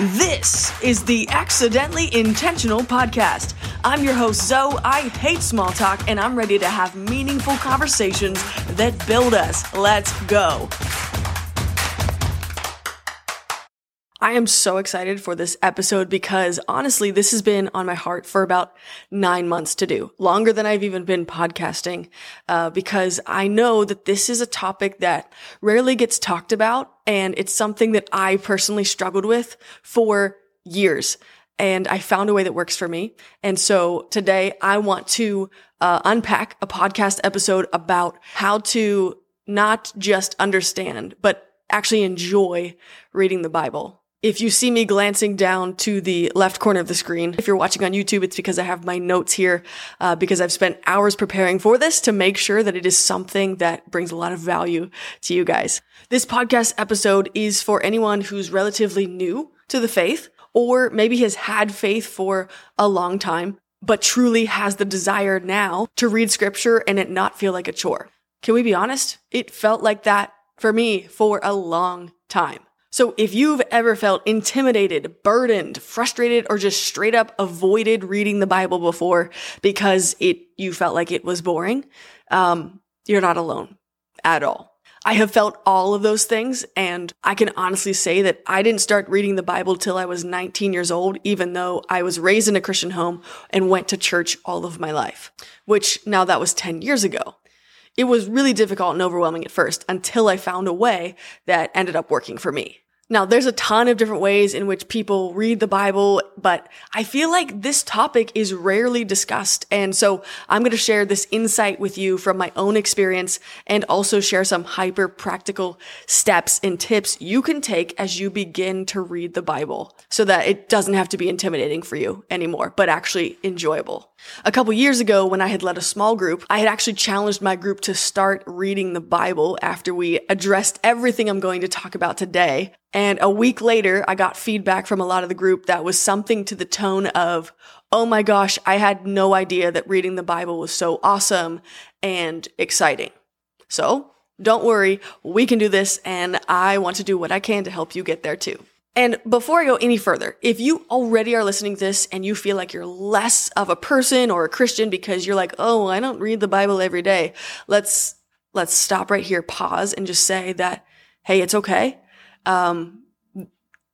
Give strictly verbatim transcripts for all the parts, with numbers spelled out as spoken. This is the Accidentally Intentional Podcast. I'm your host, Zoe. I hate small talk, and I'm ready to have meaningful conversations that build us. Let's go. I am so excited for this episode because honestly, this has been on my heart for about nine months to do, longer than I've even been podcasting, uh, because I know that this is a topic that rarely gets talked about, and it's something that I personally struggled with for years, and I found a way that works for me. And so today I want to uh, unpack a podcast episode about how to not just understand, but actually enjoy reading the Bible. If you see me glancing down to the left corner of the screen, if you're watching on YouTube, it's because I have my notes here uh, because I've spent hours preparing for this to make sure that it is something that brings a lot of value to you guys. This podcast episode is for anyone who's relatively new to the faith or maybe has had faith for a long time, but truly has the desire now to read scripture and it not feel like a chore. Can we be honest? It felt like that for me for a long time. So if you've ever felt intimidated, burdened, frustrated, or just straight up avoided reading the Bible before because it you felt like it was boring, um, you're not alone at all. I have felt all of those things, and I can honestly say that I didn't start reading the Bible till I was nineteen years old, even though I was raised in a Christian home and went to church all of my life, which now that was ten years ago. It was really difficult and overwhelming at first until I found a way that ended up working for me. Now, there's a ton of different ways in which people read the Bible, but I feel like this topic is rarely discussed. And so I'm going to share this insight with you from my own experience and also share some hyper practical steps and tips you can take as you begin to read the Bible so that it doesn't have to be intimidating for you anymore, but actually enjoyable. A couple years ago, when I had led a small group, I had actually challenged my group to start reading the Bible after we addressed everything I'm going to talk about today. And a week later, I got feedback from a lot of the group that was something to the tone of, oh my gosh, I had no idea that reading the Bible was so awesome and exciting. So don't worry, we can do this, and I want to do what I can to help you get there too. And before I go any further, if you already are listening to this and you feel like you're less of a person or a Christian because you're like, oh, I don't read the Bible every day, let's let's stop right here, pause, and just say that, hey, it's okay. Um,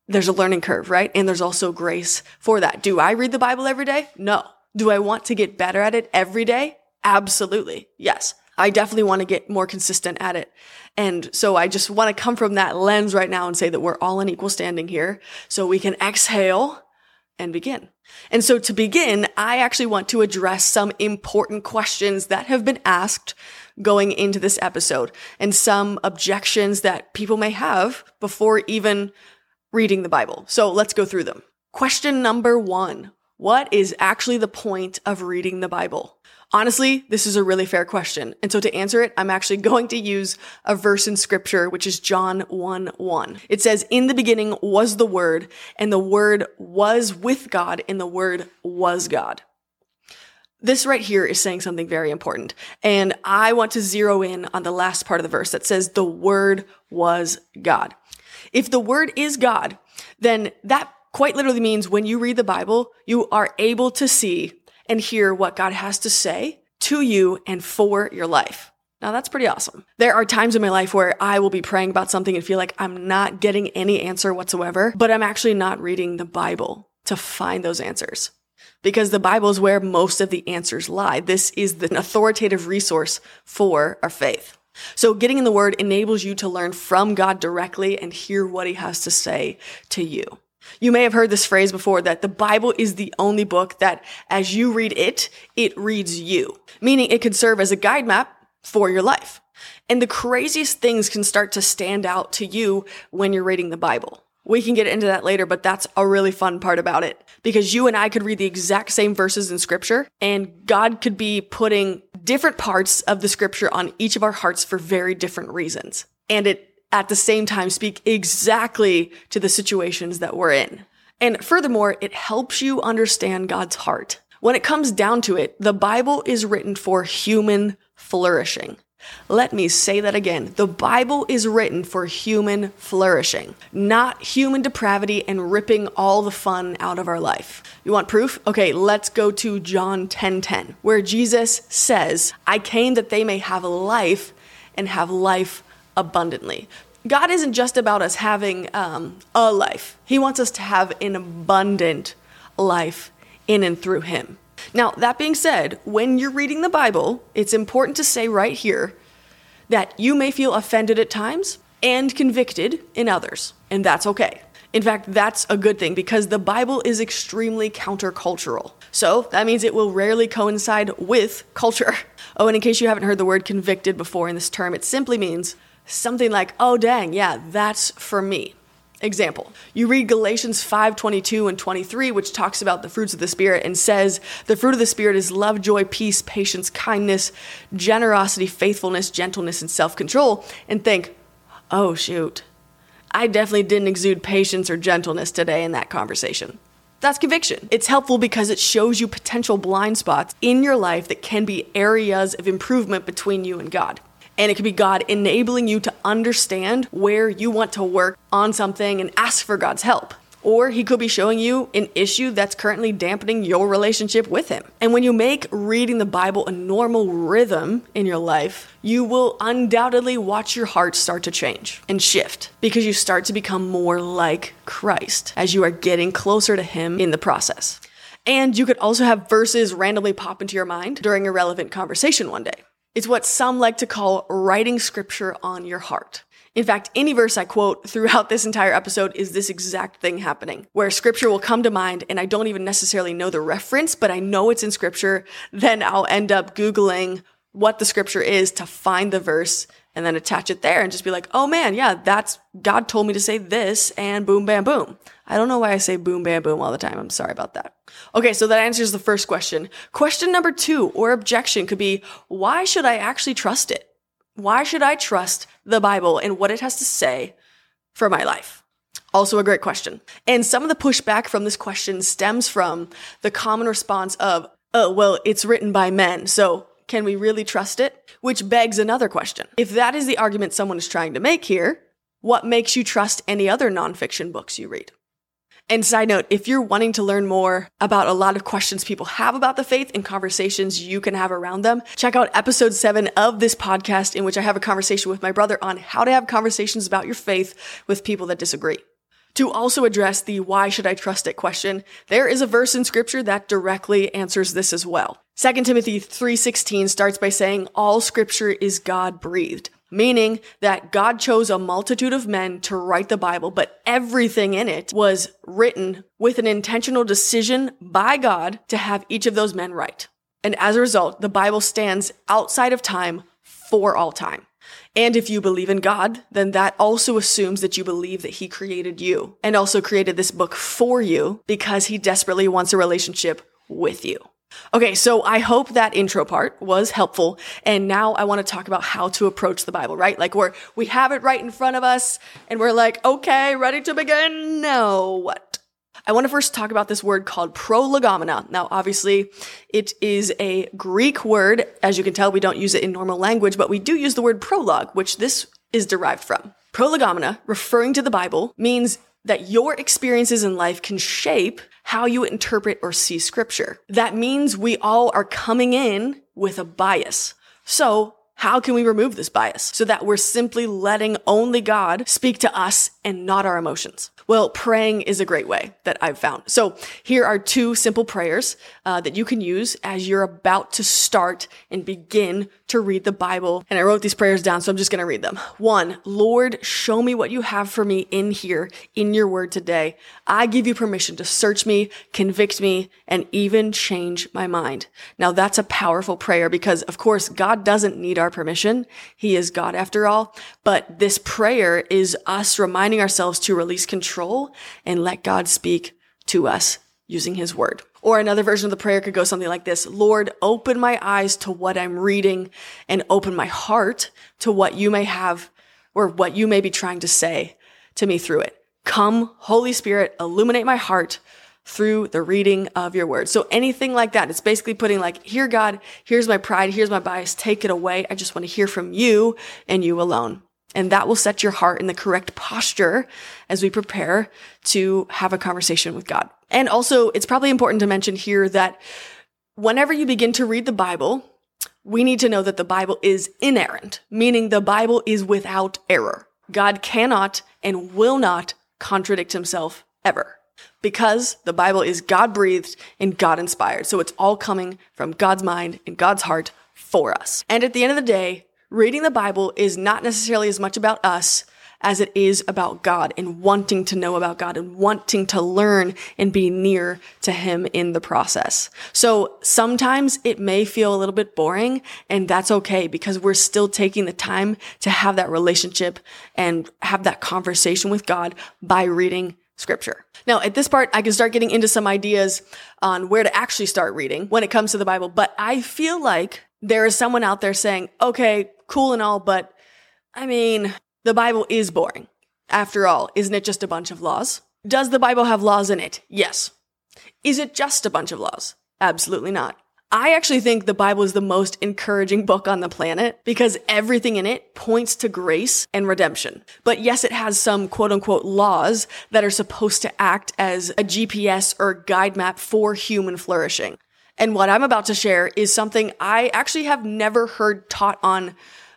there's a learning curve, right? And there's also grace for that. Do I read the Bible every day? No. Do I want to get better at it every day? Absolutely. Yes. I definitely want to get more consistent at it. And so I just want to come from that lens right now and say that we're all in equal standing here. So we can exhale and begin. And so to begin, I actually want to address some important questions that have been asked going into this episode and some objections that people may have before even reading the Bible. So let's go through them. Question number one, what is actually the point of reading the Bible? Honestly, this is a really fair question. And so to answer it, I'm actually going to use a verse in scripture, which is John one one. It says, in the beginning was the Word, and the Word was with God, and the Word was God. This right here is saying something very important. And I want to zero in on the last part of the verse that says, the Word was God. If the Word is God, then that quite literally means when you read the Bible, you are able to see and hear what God has to say to you and for your life. Now that's pretty awesome. There are times in my life where I will be praying about something and feel like I'm not getting any answer whatsoever, but I'm actually not reading the Bible to find those answers because the Bible is where most of the answers lie. This is the authoritative resource for our faith. So getting in the Word enables you to learn from God directly and hear what He has to say to you. You may have heard this phrase before that the Bible is the only book that as you read it, it reads you, meaning it can serve as a guide map for your life. And the craziest things can start to stand out to you when you're reading the Bible. We can get into that later, but that's a really fun part about it because you and I could read the exact same verses in scripture and God could be putting different parts of the scripture on each of our hearts for very different reasons. And it at the same time speak exactly to the situations that we're in. And furthermore, it helps you understand God's heart. When it comes down to it, the Bible is written for human flourishing. Let me say that again. The Bible is written for human flourishing, not human depravity and ripping all the fun out of our life. You want proof? Okay, let's go to John ten ten, where Jesus says, I came that they may have life and have life abundantly. God isn't just about us having um, a life. He wants us to have an abundant life in and through him. Now, that being said, when you're reading the Bible, it's important to say right here that you may feel offended at times and convicted in others, and that's okay. In fact, that's a good thing because the Bible is extremely countercultural. So that means it will rarely coincide with culture. Oh, and in case you haven't heard the word convicted before in this term, it simply means something like, oh, dang, yeah, that's for me. Example, you read Galatians five twenty-two and twenty-three, which talks about the fruits of the Spirit and says, the fruit of the Spirit is love, joy, peace, patience, kindness, generosity, faithfulness, gentleness, and self-control, and think, oh, shoot, I definitely didn't exude patience or gentleness today in that conversation. That's conviction. It's helpful because it shows you potential blind spots in your life that can be areas of improvement between you and God. And it could be God enabling you to understand where you want to work on something and ask for God's help. Or he could be showing you an issue that's currently dampening your relationship with him. And when you make reading the Bible a normal rhythm in your life, you will undoubtedly watch your heart start to change and shift because you start to become more like Christ as you are getting closer to him in the process. And you could also have verses randomly pop into your mind during a relevant conversation one day. It's what some like to call writing scripture on your heart. In fact, any verse I quote throughout this entire episode is this exact thing happening, where scripture will come to mind and I don't even necessarily know the reference, but I know it's in scripture. Then I'll end up Googling what the scripture is to find the verse and then attach it there and just be like, oh man, yeah, that's God told me to say this and boom, bam, boom. I don't know why I say boom, bam, boom all the time. I'm sorry about that. Okay, so that answers the first question. Question number two or objection could be, why should I actually trust it? Why should I trust the Bible and what it has to say for my life? Also a great question. And some of the pushback from this question stems from the common response of, oh, well, it's written by men, so can we really trust it? Which begs another question. If that is the argument someone is trying to make here, what makes you trust any other nonfiction books you read? And side note, if you're wanting to learn more about a lot of questions people have about the faith and conversations you can have around them, check out episode seven of this podcast in which I have a conversation with my brother on how to have conversations about your faith with people that disagree. To also address the why should I trust it question, there is a verse in scripture that directly answers this as well. Second Timothy three sixteen starts by saying, all scripture is God-breathed, meaning that God chose a multitude of men to write the Bible, but everything in it was written with an intentional decision by God to have each of those men write. And as a result, the Bible stands outside of time for all time. And if you believe in God, then that also assumes that you believe that he created you and also created this book for you because he desperately wants a relationship with you. Okay, so I hope that intro part was helpful. And now I want to talk about how to approach the Bible, right? Like we're, we have it right in front of us and we're like, okay, ready to begin? Now what? I want to first talk about this word called prolegomena. Now, obviously, it is a Greek word. As you can tell, we don't use it in normal language, but we do use the word prologue, which this is derived from. Prolegomena, referring to the Bible, means that your experiences in life can shape how you interpret or see scripture. That means we all are coming in with a bias. So how can we remove this bias so that we're simply letting only God speak to us and not our emotions? Well, praying is a great way that I've found. So here are two simple prayers uh, that you can use as you're about to start and begin to read the Bible. And I wrote these prayers down, so I'm just going to read them. One, Lord, show me what you have for me in here, in your word today. I give you permission to search me, convict me, and even change my mind. Now that's a powerful prayer because, of course, God doesn't need our permission. He is God after all. But this prayer is us reminding ourselves to release control and let God speak to us using his word. Or another version of the prayer could go something like this. Lord, open my eyes to what I'm reading and open my heart to what you may have or what you may be trying to say to me through it. Come, Holy Spirit, illuminate my heart through the reading of your word. So anything like that, it's basically putting like, here, God, here's my pride, here's my bias, take it away. I just want to hear from you and you alone. And that will set your heart in the correct posture as we prepare to have a conversation with God. And also, it's probably important to mention here that whenever you begin to read the Bible, we need to know that the Bible is inerrant, meaning the Bible is without error. God cannot and will not contradict himself ever, because the Bible is God-breathed and God-inspired. So it's all coming from God's mind and God's heart for us. And at the end of the day, reading the Bible is not necessarily as much about us as it is about God and wanting to know about God and wanting to learn and be near to him in the process. So sometimes it may feel a little bit boring, and that's okay, because we're still taking the time to have that relationship and have that conversation with God by reading Scripture. Now, at this part, I can start getting into some ideas on where to actually start reading when it comes to the Bible, but I feel like there is someone out there saying, okay, cool and all, but I mean, the Bible is boring. After all, isn't it just a bunch of laws? Does the Bible have laws in it? Yes. Is it just a bunch of laws? Absolutely not. I actually think the Bible is the most encouraging book on the planet because everything in it points to grace and redemption. But yes, it has some quote unquote laws that are supposed to act as a G P S or guide map for human flourishing. And what I'm about to share is something I actually have never heard taught on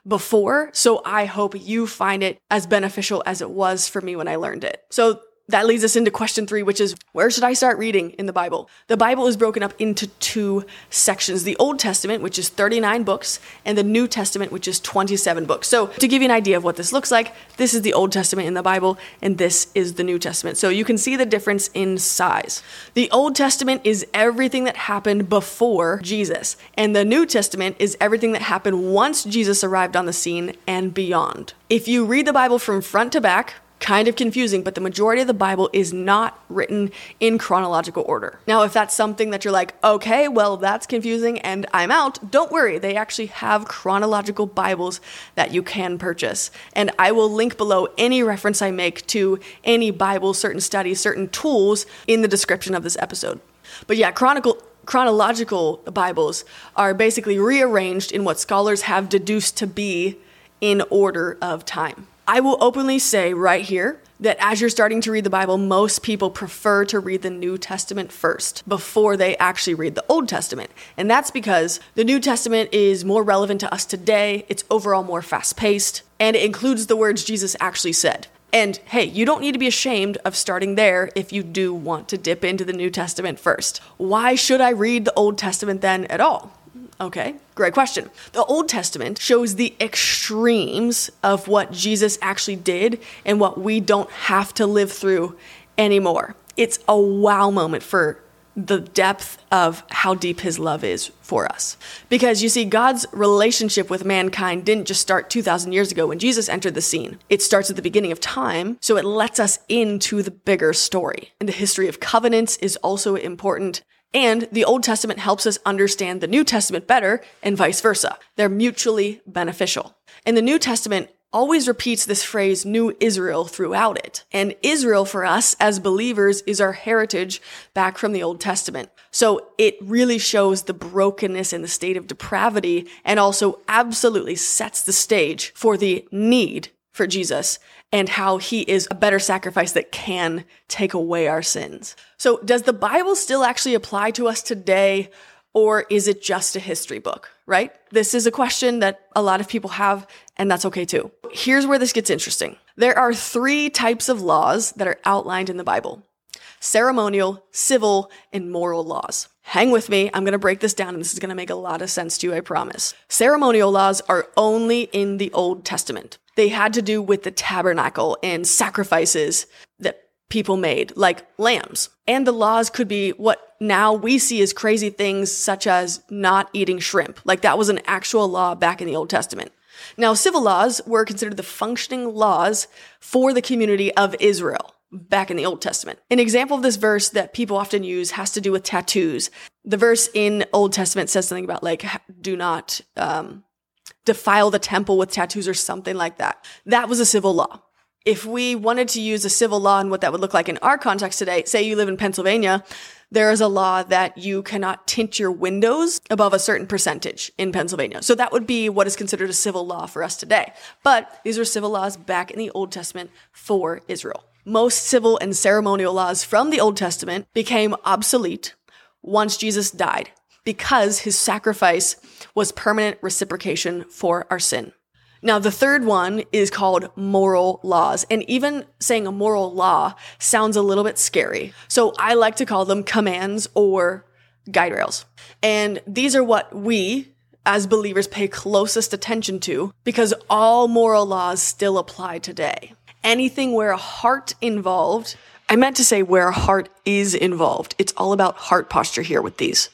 before, so I hope you find it as beneficial as it was for me when I learned it. So that leads us into question three, which is, where should I start reading in the Bible? The Bible is broken up into two sections, the Old Testament, which is thirty-nine books, and the New Testament, which is twenty-seven books. So to give you an idea of what this looks like, this is the Old Testament in the Bible, and this is the New Testament. So you can see the difference in size. The Old Testament is everything that happened before Jesus, and the New Testament is everything that happened once Jesus arrived on the scene and beyond. If you read the Bible from front to back, kind of confusing, but the majority of the Bible is not written in chronological order. Now, if that's something that you're like, okay, well, that's confusing and I'm out, don't worry. They actually have chronological Bibles that you can purchase. And I will link below any reference I make to any Bible, certain studies, certain tools in the description of this episode. But yeah, chronicle chronological Bibles are basically rearranged in what scholars have deduced to be in order of time. I will openly say right here that as you're starting to read the Bible, most people prefer to read the New Testament first before they actually read the Old Testament. And that's because the New Testament is more relevant to us today. It's overall more fast-paced, and it includes the words Jesus actually said. And hey, you don't need to be ashamed of starting there if you do want to dip into the New Testament first. Why should I read the Old Testament then at all? Okay, great question. The Old Testament shows the extremes of what Jesus actually did and what we don't have to live through anymore. It's a wow moment for the depth of how deep his love is for us. Because you see, God's relationship with mankind didn't just start two thousand years ago when Jesus entered the scene. It starts at the beginning of time, so it lets us into the bigger story. And the history of covenants is also important. And the Old Testament helps us understand the New Testament better, and vice versa. They're mutually beneficial. And the New Testament always repeats this phrase, New Israel, throughout it. And Israel for us as believers is our heritage back from the Old Testament. So it really shows the brokenness and the state of depravity, and also absolutely sets the stage for the need for Jesus and how he is a better sacrifice that can take away our sins. So does the Bible still actually apply to us today, or is it just a history book, right? This is a question that a lot of people have, and that's okay too. Here's where this gets interesting. There are three types of laws that are outlined in the Bible: ceremonial, civil, and moral laws. Hang with me. I'm going to break this down, and this is going to make a lot of sense to you, I promise. Ceremonial laws are only in the Old Testament. They had to do with the tabernacle and sacrifices that people made, like lambs. And the laws could be what now we see as crazy things, such as not eating shrimp. Like, that was an actual law back in the Old Testament. Now, civil laws were considered the functioning laws for the community of Israel back in the Old Testament. An example of this verse that people often use has to do with tattoos. The verse in Old Testament says something about, like, do not um, defile the temple with tattoos or something like that. That was a civil law. if we wanted to use a civil law and what that would look like in our context today, say you live in Pennsylvania, there is a law that you cannot tint your windows above a certain percentage in Pennsylvania. So that would be what is considered a civil law for us today. But these are civil laws back in the Old Testament for Israel. Most civil and ceremonial laws from the Old Testament became obsolete once Jesus died, because his sacrifice was permanent reciprocation for our sin. Now, the third one is called moral laws. And even saying a moral law sounds a little bit scary. So I like to call them commands or guide rails. And these are what we, as believers, pay closest attention to, because all moral laws still apply today. Anything where a heart involved, I meant to say where a heart is involved. It's all about heart posture here with these,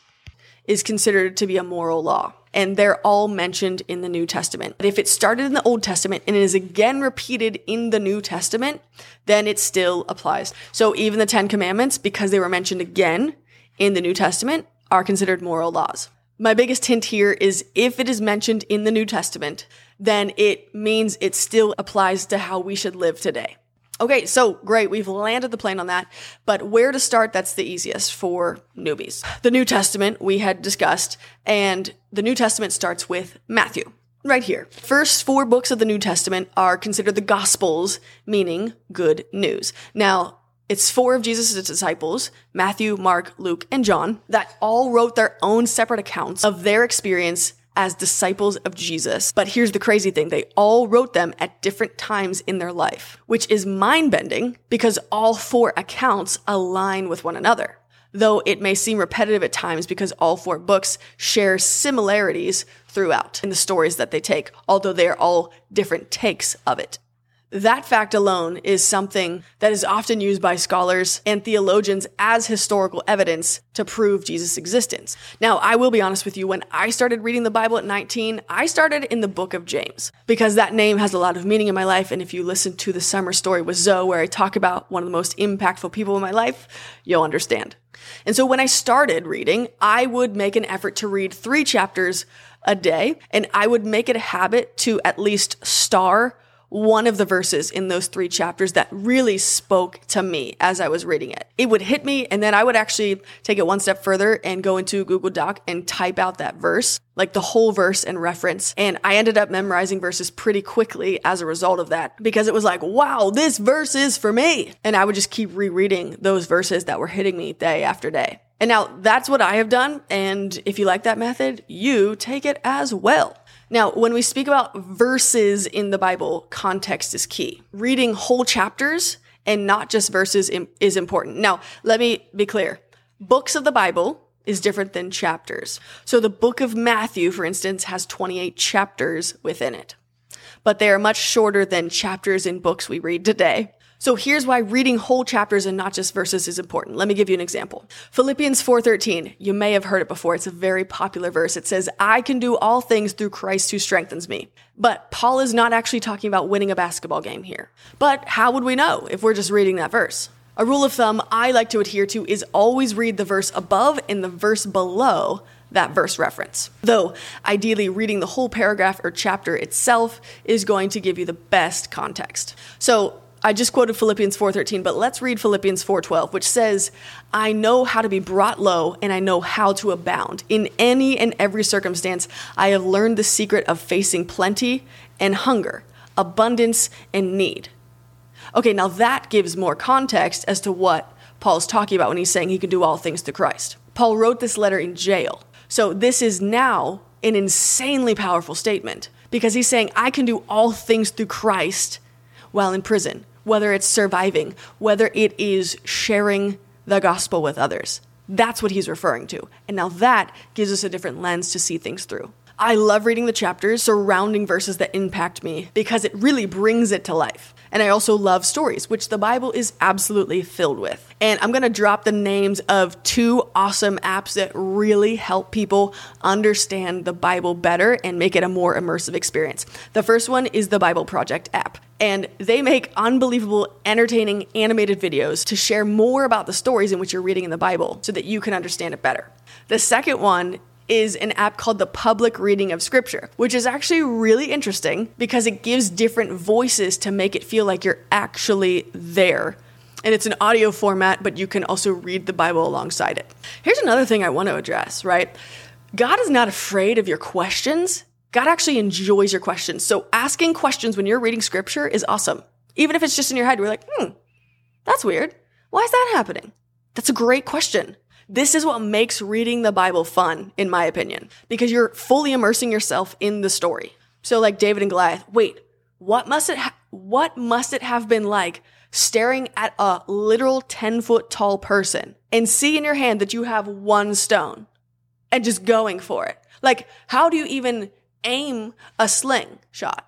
is considered to be a moral law. And they're all mentioned in the New Testament. But if it started in the Old Testament and is again repeated in the New Testament, then it still applies. So even the Ten Commandments, because they were mentioned again in the New Testament, are considered moral laws. My biggest hint here is if it is mentioned in the New Testament, then it means it still applies to how we should live today. Okay, so great, we've landed the plane on that, but where to start, that's the easiest for newbies. The New Testament we had discussed, and the New Testament starts with Matthew, right here. First four books of the New Testament are considered the Gospels, meaning good news. Now, it's four of Jesus' disciples, Matthew, Mark, Luke, and John, that all wrote their own separate accounts of their experience as disciples of Jesus. But here's the crazy thing. They all wrote them at different times in their life, which is mind-bending because all four accounts align with one another. Though it may seem repetitive at times because all four books share similarities throughout in the stories that they take, although they are all different takes of it. That fact alone is something that is often used by scholars and theologians as historical evidence to prove Jesus' existence. Now, I will be honest with you, when I started reading the Bible at nineteen, I started in the book of James, because that name has a lot of meaning in my life, and if you listen to the Summer Story with Zoe, where I talk about one of the most impactful people in my life, you'll understand. And so when I started reading, I would make an effort to read three chapters a day, and I would make it a habit to at least star one of the verses in those three chapters that really spoke to me as I was reading it. It would hit me, and then I would actually take it one step further and go into Google Doc and type out that verse, like the whole verse and reference. And I ended up memorizing verses pretty quickly as a result of that, because it was like, wow, this verse is for me. And I would just keep rereading those verses that were hitting me day after day. And now that's what I have done. And if you like that method, you take it as well. Now, when we speak about verses in the Bible, context is key. Reading whole chapters and not just verses is important. Now, let me be clear. Books of the Bible is different than chapters. So the book of Matthew, for instance, has twenty-eight chapters within it, but they are much shorter than chapters in books we read today. So here's why reading whole chapters and not just verses is important. Let me give you an example. Philippians four thirteen, you may have heard it before. It's a very popular verse. It says, I can do all things through Christ who strengthens me. But Paul is not actually talking about winning a basketball game here. But how would we know if we're just reading that verse? A rule of thumb I like to adhere to is always read the verse above and the verse below that verse reference. Though, ideally, reading the whole paragraph or chapter itself is going to give you the best context. So I just quoted Philippians four thirteen, but let's read Philippians four twelve, which says, I know how to be brought low, and I know how to abound. In any and every circumstance, I have learned the secret of facing plenty and hunger, abundance and need. Okay, now that gives more context as to what Paul's talking about when he's saying he can do all things through Christ. Paul wrote this letter in jail. So this is now an insanely powerful statement, because he's saying, I can do all things through Christ while in prison. Whether it's surviving, whether it is sharing the gospel with others. That's what he's referring to. And now that gives us a different lens to see things through. I love reading the chapters surrounding verses that impact me because it really brings it to life. And I also love stories, which the Bible is absolutely filled with. And I'm going to drop the names of two awesome apps that really help people understand the Bible better and make it a more immersive experience. The first one is the Bible Project app. And they make unbelievable, entertaining, animated videos to share more about the stories in which you're reading in the Bible so that you can understand it better. The second one is an app called the Public Reading of Scripture, which is actually really interesting because it gives different voices to make it feel like you're actually there. And it's an audio format, but you can also read the Bible alongside it. Here's another thing I want to address, right? God is not afraid of your questions. God actually enjoys your questions. So asking questions when you're reading scripture is awesome. Even if it's just in your head, we're like, hmm, that's weird. Why is that happening? That's a great question. This is what makes reading the Bible fun, in my opinion, because you're fully immersing yourself in the story. So like David and Goliath, wait, what must it ha- what must it have been like staring at a literal ten foot tall person and see in your hand that you have one stone and just going for it? Like, how do you even aim a sling shot?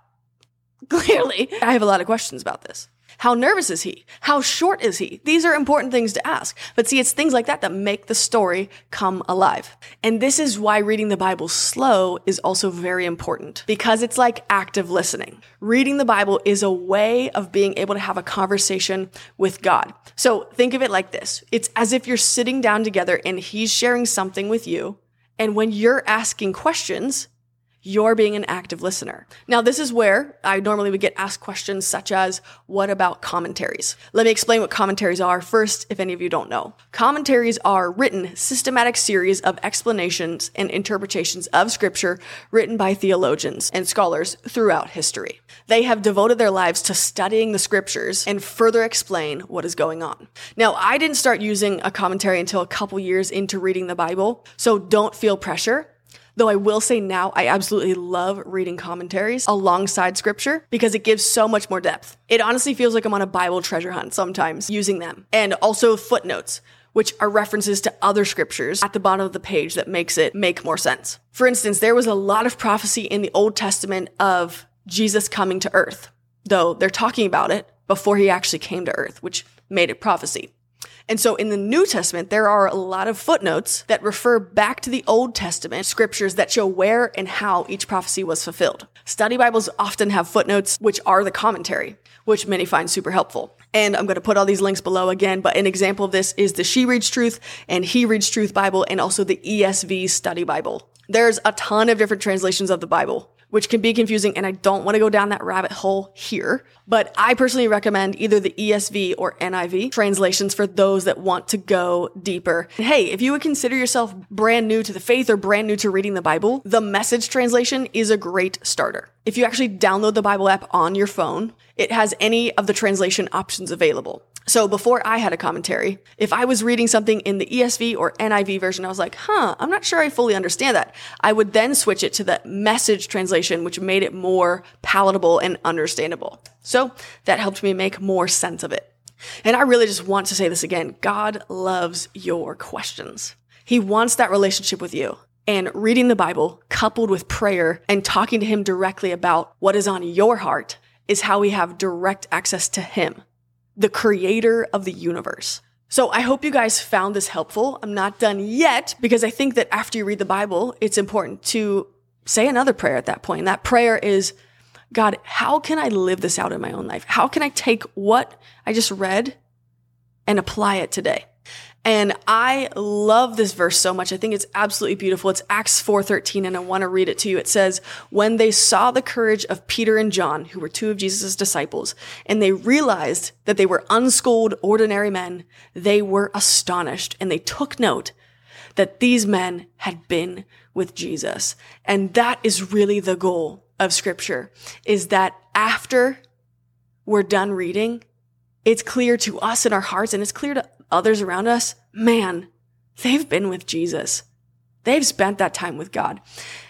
Clearly, I have a lot of questions about this. How nervous is he? How short is he? These are important things to ask. But see, it's things like that that make the story come alive. And this is why reading the Bible slow is also very important, because it's like active listening. Reading the Bible is a way of being able to have a conversation with God. So think of it like this. It's as if you're sitting down together and he's sharing something with you. And when you're asking questions, you're being an active listener. Now, this is where I normally would get asked questions such as, what about commentaries? Let me explain what commentaries are first, if any of you don't know. Commentaries are written, systematic series of explanations and interpretations of scripture written by theologians and scholars throughout history. They have devoted their lives to studying the scriptures and further explain what is going on. Now, I didn't start using a commentary until a couple years into reading the Bible, so don't feel pressure. Though I will say now, I absolutely love reading commentaries alongside scripture because it gives so much more depth. It honestly feels like I'm on a Bible treasure hunt sometimes using them. And also footnotes, which are references to other scriptures at the bottom of the page that makes it make more sense. For instance, there was a lot of prophecy in the Old Testament of Jesus coming to earth, though they're talking about it before he actually came to earth, which made it prophecy. And so in the New Testament, there are a lot of footnotes that refer back to the Old Testament scriptures that show where and how each prophecy was fulfilled. Study Bibles often have footnotes, which are the commentary, which many find super helpful. And I'm going to put all these links below again, but an example of this is the She Reads Truth and He Reads Truth Bible and also the E S V Study Bible. There's a ton of different translations of the Bible, which can be confusing, and I don't want to go down that rabbit hole here. But I personally recommend either the E S V or N I V translations for those that want to go deeper. And hey, if you would consider yourself brand new to the faith or brand new to reading the Bible, the Message translation is a great starter. If you actually download the Bible app on your phone, it has any of the translation options available. So before I had a commentary, if I was reading something in the E S V or N I V version, I was like, huh, I'm not sure I fully understand that. I would then switch it to the Message translation, which made it more palatable and understandable. So that helped me make more sense of it. And I really just want to say this again. God loves your questions. He wants that relationship with you. And reading the Bible coupled with prayer and talking to him directly about what is on your heart is how we have direct access to him, the creator of the universe. So I hope you guys found this helpful. I'm not done yet because I think that after you read the Bible, it's important to say another prayer at that point. And that prayer is, God, how can I live this out in my own life? How can I take what I just read and apply it today? And I love this verse so much. I think it's absolutely beautiful. It's Acts four thirteen, and I want to read it to you. It says, when they saw the courage of Peter and John, who were two of Jesus' disciples, and they realized that they were unschooled, ordinary men, they were astonished, and they took note that these men had been with Jesus. And that is really the goal of Scripture, is that after we're done reading, it's clear to us in our hearts, and it's clear to others around us, man, they've been with Jesus. They've spent that time with God.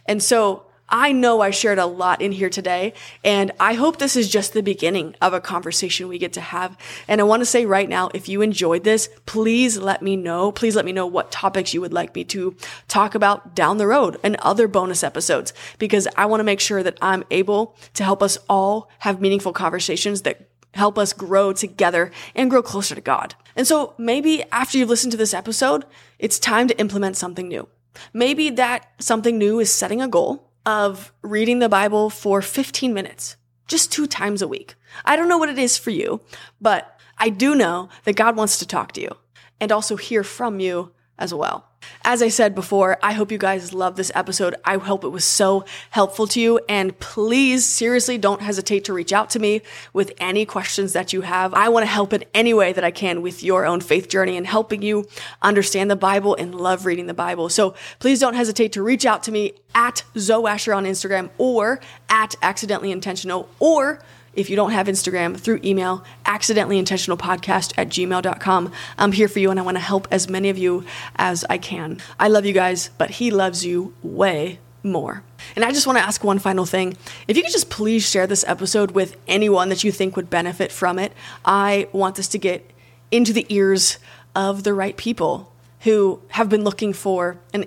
And so I know I shared a lot in here today, and I hope this is just the beginning of a conversation we get to have. And I want to say right now, if you enjoyed this, please let me know. Please let me know what topics you would like me to talk about down the road and other bonus episodes, because I want to make sure that I'm able to help us all have meaningful conversations that help us grow together and grow closer to God. And so maybe after you've listened to this episode, it's time to implement something new. Maybe that something new is setting a goal of reading the Bible for fifteen minutes, just two times a week. I don't know what it is for you, but I do know that God wants to talk to you and also hear from you as well. As I said before, I hope you guys love this episode. I hope it was so helpful to you. And please, seriously, don't hesitate to reach out to me with any questions that you have. I want to help in any way that I can with your own faith journey and helping you understand the Bible and love reading the Bible. So please don't hesitate to reach out to me at Zoe Asher on Instagram or at Accidentally Intentional, or if you don't have Instagram, through email, accidentally intentional podcast at gmail dot com. I'm here for you and I want to help as many of you as I can. I love you guys, but He loves you way more. And I just want to ask one final thing. If you could just please share this episode with anyone that you think would benefit from it. I want this to get into the ears of the right people who have been looking for an,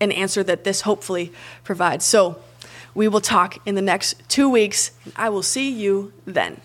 an answer that this hopefully provides. So we will talk in the next two weeks. I will see you then.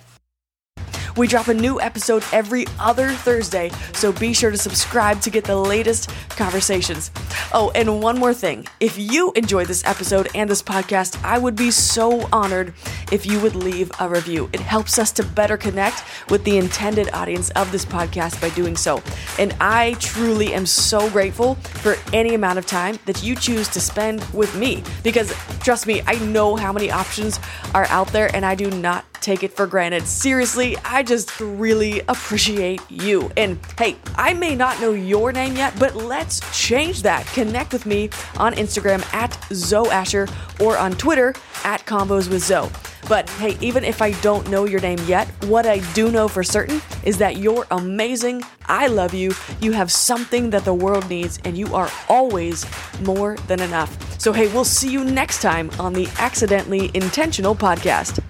We drop a new episode every other Thursday, so be sure to subscribe to get the latest conversations. Oh, and one more thing. If you enjoyed this episode and this podcast, I would be so honored if you would leave a review. It helps us to better connect with the intended audience of this podcast by doing so. And I truly am so grateful for any amount of time that you choose to spend with me, because trust me, I know how many options are out there and I do not take it for granted. Seriously, I just really appreciate you. And hey, I may not know your name yet, but let's change that. Connect with me on Instagram at Zoe Asher or on Twitter at Combos with Zoe. But hey, even if I don't know your name yet, what I do know for certain is that you're amazing. I love you. You have something that the world needs, and you are always more than enough. So hey, we'll see you next time on the Accidentally Intentional Podcast.